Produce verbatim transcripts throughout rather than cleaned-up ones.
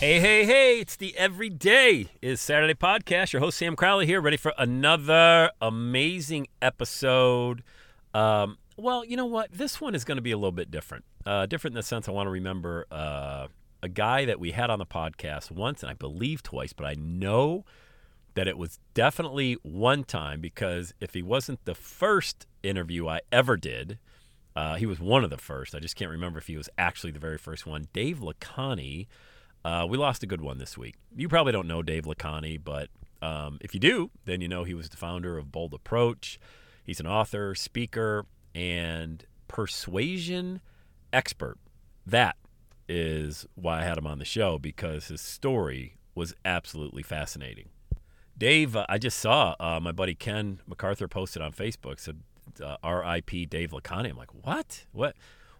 Hey, hey, hey, it's the Every Day is Saturday podcast. Your host, Sam Crowley, here, ready for another amazing episode. Um, well, you know what? This one is going to be a little bit different. Uh, different in the sense I want to remember uh, a guy that we had on the podcast once, and I believe twice, but I know that it was definitely one time, because if he wasn't the first interview I ever did, uh, he was one of the first. I just can't remember if he was actually the very first one. Dave Lakhani. Uh, we lost a good one this week. You probably don't know Dave Lakhani, but um, if you do, then you know he was the founder of Bold Approach. He's an author, speaker, and persuasion expert. That is why I had him on the show, because his story was absolutely fascinating. Dave, uh, I just saw uh, my buddy Ken MacArthur posted on Facebook, said uh, R I P Dave Lakhani. I'm like, what? What?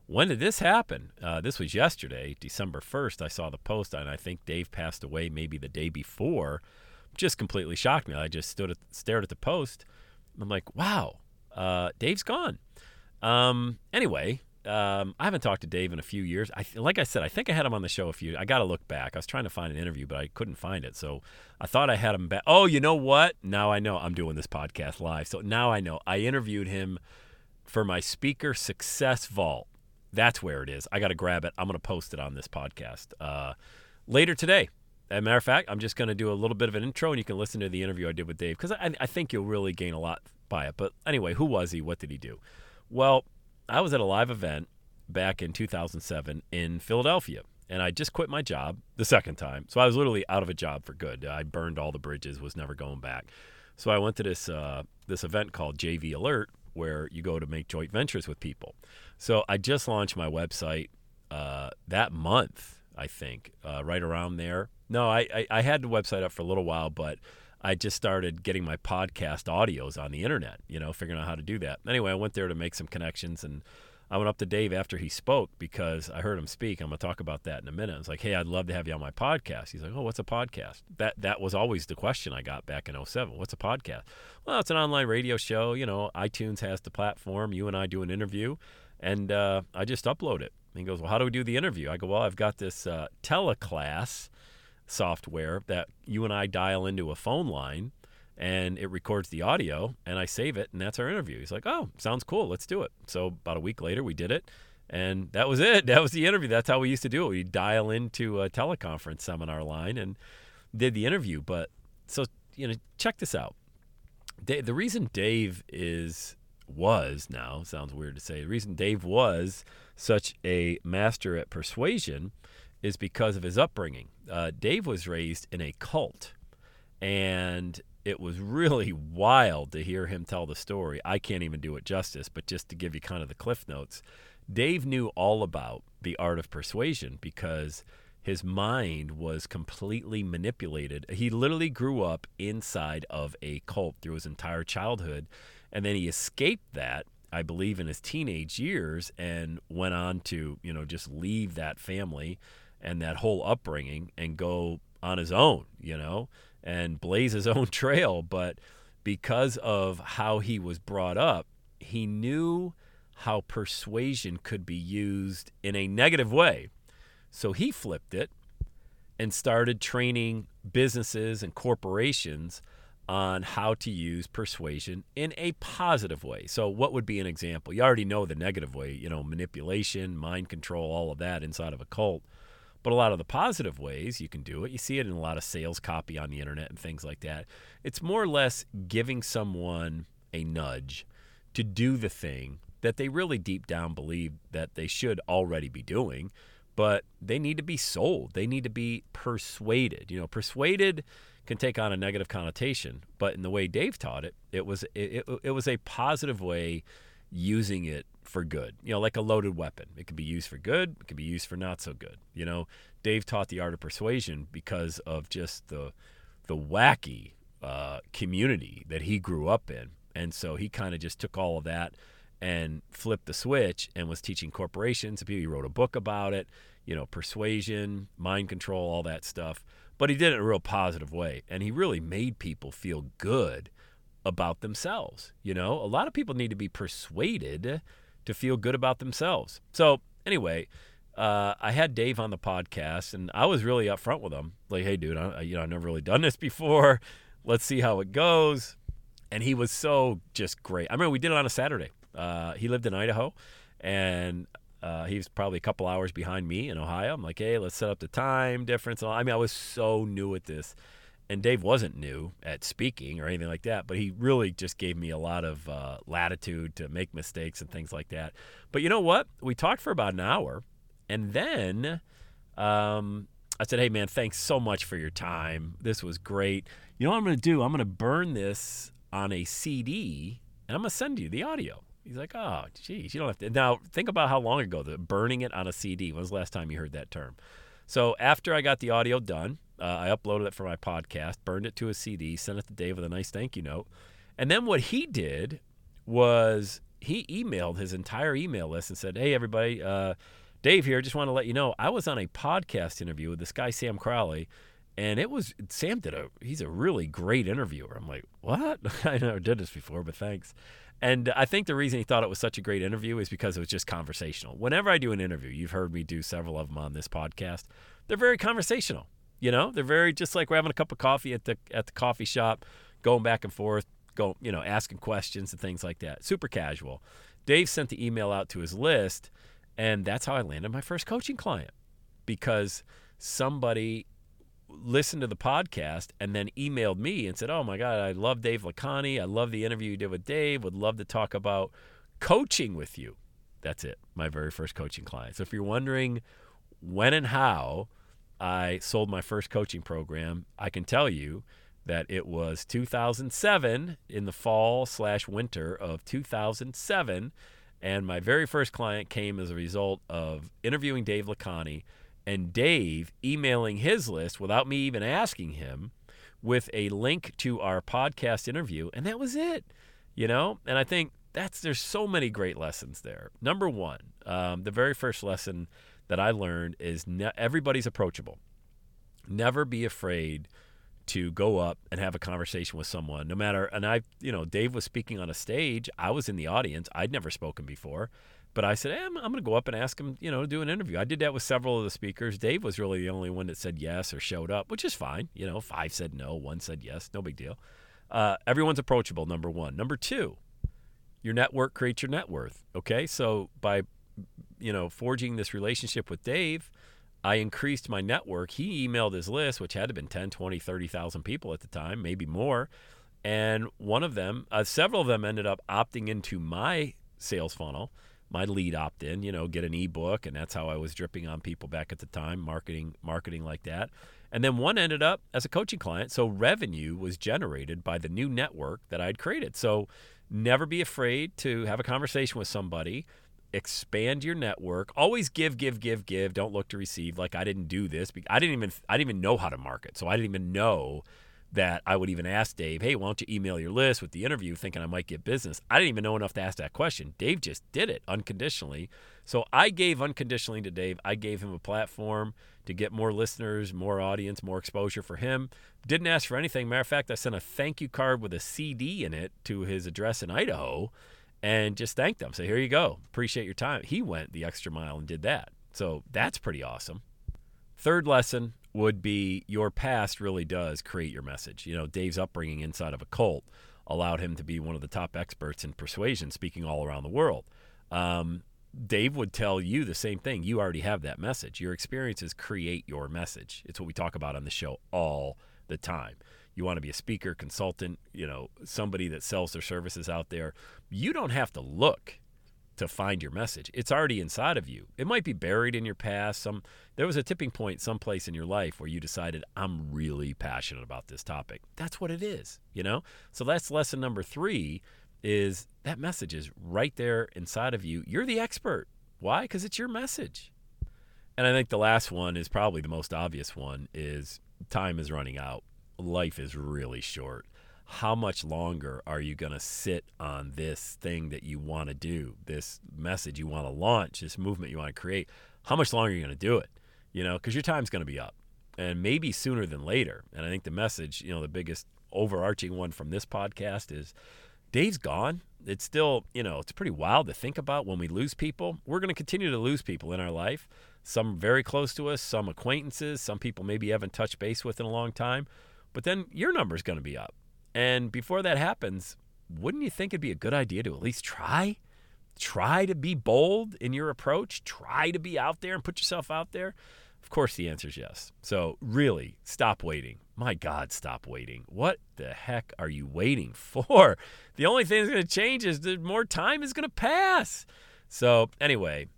When did this happen? Uh, this was yesterday, December first. I saw the post, and I think Dave passed away maybe the day before. Just completely shocked me. I just stood at, stared at the post. I'm like, wow, uh, Dave's gone. Um, anyway, um, I haven't talked to Dave in a few years. I, like I said, I think I had him on the show a few. I got to look back. I was trying to find an interview, but I couldn't find it. So I thought I had him back. Oh, you know what? Now I know I'm doing this podcast live. So now I know. I interviewed him for my Speaker Success Vault. That's where it is. I got to grab it. I'm going to post it on this podcast uh, later today. As a matter of fact, I'm just going to do a little bit of an intro, and you can listen to the interview I did with Dave, because I, I think you'll really gain a lot by it. But anyway, who was he? What did he do? Well, I was at a live event back in two thousand seven in Philadelphia, and I just quit my job the second time. So I was literally out of a job for good. I burned all the bridges, was never going back. So I went to this uh, this event called J V Alert, where you go to make joint ventures with people. So I just launched my website uh, that month, I think, uh, right around there. No, I, I, I had the website up for a little while, but I just started getting my podcast audios on the internet, you know, figuring out how to do that. Anyway, I went there to make some connections, and I went up to Dave after he spoke, because I heard him speak. I'm going to talk about that in a minute. I was like, hey, I'd love to have you on my podcast. He's like, oh, what's a podcast? That that was always the question I got back in oh seven. What's a podcast? Well, it's an online radio show. You know, iTunes has the platform. You and I do an interview, and uh, I just upload it. And he goes, well, how do we do the interview? I go, well, I've got this uh, teleclass software that you and I dial into a phone line, and it records the audio, and I save it, and that's our interview. He's like, oh, sounds cool. Let's do it. So about a week later, we did it, and that was it. That was the interview. That's how we used to do it. We dial into a teleconference seminar line and did the interview. But so, you know, check this out. Dave, the reason Dave is, was now, sounds weird to say, the reason Dave was such a master at persuasion is because of his upbringing. Uh, Dave was raised in a cult, and it was really wild to hear him tell the story. I can't even do it justice, but just to give you kind of the cliff notes, Dave knew all about the art of persuasion because his mind was completely manipulated. He literally grew up inside of a cult through his entire childhood, and then he escaped that, I believe, in his teenage years, and went on to, you know, just leave that family and that whole upbringing and go on his own, you know, and blaze his own trail. But because of how he was brought up, he knew how persuasion could be used in a negative way. So he flipped it and started training businesses and corporations on how to use persuasion in a positive way. So what would be an example? You already know the negative way, you know, manipulation, mind control, all of that inside of a cult. But a lot of the positive ways you can do it, you see it in a lot of sales copy on the internet and things like that. It's more or less giving someone a nudge to do the thing that they really deep down believe that they should already be doing, but they need to be sold. They need to be persuaded. You know, persuaded can take on a negative connotation, but in the way Dave taught it, it was it, it, it was a positive way, using it for good. You know, like a loaded weapon. It can be used for good. It can be used for not so good. You know, Dave taught the art of persuasion because of just the the wacky uh, community that he grew up in. And so he kind of just took all of that and flipped the switch and was teaching corporations. He wrote a book about it, you know, persuasion, mind control, all that stuff. But he did it in a real positive way. And he really made people feel good about themselves. You know, a lot of people need to be persuaded to feel good about themselves. So anyway, uh, I had Dave on the podcast and I was really upfront with him. Like, hey, dude, I, you know, I've never really done this before. Let's see how it goes. And he was so just great. I remember we did it on a Saturday. Uh, he lived in Idaho and uh, he was probably a couple hours behind me in Ohio. I'm like, hey, let's set up the time difference. And all. I mean, I was so new at this. And Dave wasn't new at speaking or anything like that, but he really just gave me a lot of uh, latitude to make mistakes and things like that. But you know what? We talked for about an hour, and then um, I said, hey, man, thanks so much for your time. This was great. You know what I'm going to do? I'm going to burn this on a C D, and I'm going to send you the audio. He's like, oh, geez, you don't have to. Now, think about how long ago, the burning it on a C D. When was the last time you heard that term? So after I got the audio done, Uh, I uploaded it for my podcast, burned it to a C D, sent it to Dave with a nice thank you note. And then what he did was he emailed his entire email list and said, hey, everybody, uh, Dave here, just want to let you know, I was on a podcast interview with this guy, Sam Crowley, and it was, Sam did a, he's a really great interviewer. I'm like, what? I never did this before, but thanks. And I think the reason he thought it was such a great interview is because it was just conversational. Whenever I do an interview, you've heard me do several of them on this podcast, they're very conversational. You know, they're very just like we're having a cup of coffee at the at the coffee shop, going back and forth, go you know, asking questions and things like that. Super casual. Dave sent the email out to his list, and that's how I landed my first coaching client, because somebody listened to the podcast and then emailed me and said, oh, my God, I love Dave Lakhani. I love the interview you did with Dave. Would love to talk about coaching with you. That's it, my very first coaching client. So if you're wondering when and how I sold my first coaching program, I can tell you that it was two thousand seven, in the fall slash winter of two thousand seven. And my very first client came as a result of interviewing Dave Lakhani and Dave emailing his list without me even asking him with a link to our podcast interview. And that was it, you know? And I think that's, there's so many great lessons there. Number one, um, the very first lesson that I learned is ne- everybody's approachable. Never be afraid to go up and have a conversation with someone, no matter, and I, you know, Dave was speaking on a stage. I was in the audience. I'd never spoken before, but I said, hey, I'm, I'm going to go up and ask him, you know, do an interview. I did that with several of the speakers. Dave was really the only one that said yes or showed up, which is fine. You know, five said no, one said yes, no big deal. Uh, everyone's approachable, number one. Number two, your network creates your net worth, okay? So by you know, forging this relationship with Dave, I increased my network. He emailed his list, which had to have been ten, twenty, thirty thousand people at the time, maybe more. And one of them, uh, several of them ended up opting into my sales funnel, my lead opt-in, you know, get an ebook. And that's how I was dripping on people back at the time, marketing, marketing like that. And then one ended up as a coaching client. So revenue was generated by the new network that I'd created. So never be afraid to have a conversation with somebody. Expand your network. Always give, give, give, give. Don't look to receive. Like I didn't do this. I didn't even I didn't even know how to market. So I didn't even know that I would even ask Dave, hey, why don't you email your list with the interview, thinking I might get business. I didn't even know enough to ask that question. Dave just did it unconditionally. So I gave unconditionally to Dave. I gave him a platform to get more listeners, more audience, more exposure for him. Didn't ask for anything. Matter of fact, I sent a thank you card with a C D in it to his address in Idaho, and just thank them. So here you go. Appreciate your time. He went the extra mile and did that. So that's pretty awesome. Third lesson would be your past really does create your message. You know, Dave's upbringing inside of a cult allowed him to be one of the top experts in persuasion, speaking all around the world. Um, Dave would tell you the same thing. You already have that message. Your experiences create your message. It's what we talk about on the show all the time. you want to be a speaker, consultant, you know, somebody that sells their services out there, you don't have to look to find your message. It's already inside of you. It might be buried in your past. Some there was a tipping point someplace in your life where you decided, I'm really passionate about this topic. That's what it is, you know? So that's lesson number three, is that message is right there inside of you. You're the expert. Why? Because it's your message. And I think the last one is probably the most obvious one, is time is running out. Life is really short. How much longer are you going to sit on this thing that you want to do, this message you want to launch, this movement you want to create? How much longer are you going to do it? You know, because your time's going to be up, and maybe sooner than later. And I think the message, you know, the biggest overarching one from this podcast is Dave's gone. It's still, you know, it's pretty wild to think about when we lose people. We're going to continue to lose people in our life, some very close to us, some acquaintances, some people maybe haven't touched base with in a long time. But then your number's going to be up. And before that happens, wouldn't you think it'd be a good idea to at least try? Try to be bold in your approach. Try to be out there and put yourself out there. Of course, the answer is yes. So really, stop waiting. My God, stop waiting. What the heck are you waiting for? The only thing that's going to change is that more time is going to pass. So anyway,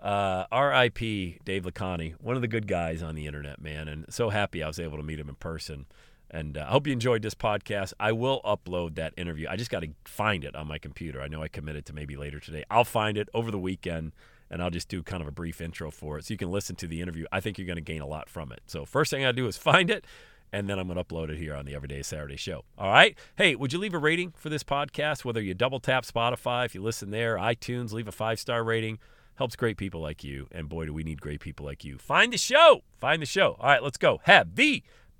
uh, R I P Dave Lakhani, one of the good guys on the internet, man. And so happy I was able to meet him in person. And uh, I hope you enjoyed this podcast. I will upload that interview. I just got to find it on my computer. I know I committed to maybe later today. I'll find it over the weekend, and I'll just do kind of a brief intro for it so you can listen to the interview. I think you're going to gain a lot from it. So first thing I do is find it, and then I'm going to upload it here on the Everyday Saturday Show. All right? Hey, would you leave a rating for this podcast, whether you double-tap Spotify, if you listen there, iTunes, leave a five-star rating. Helps great people like you, and boy, do we need great people like you. Find the show. Find the show. All right, let's go. Have the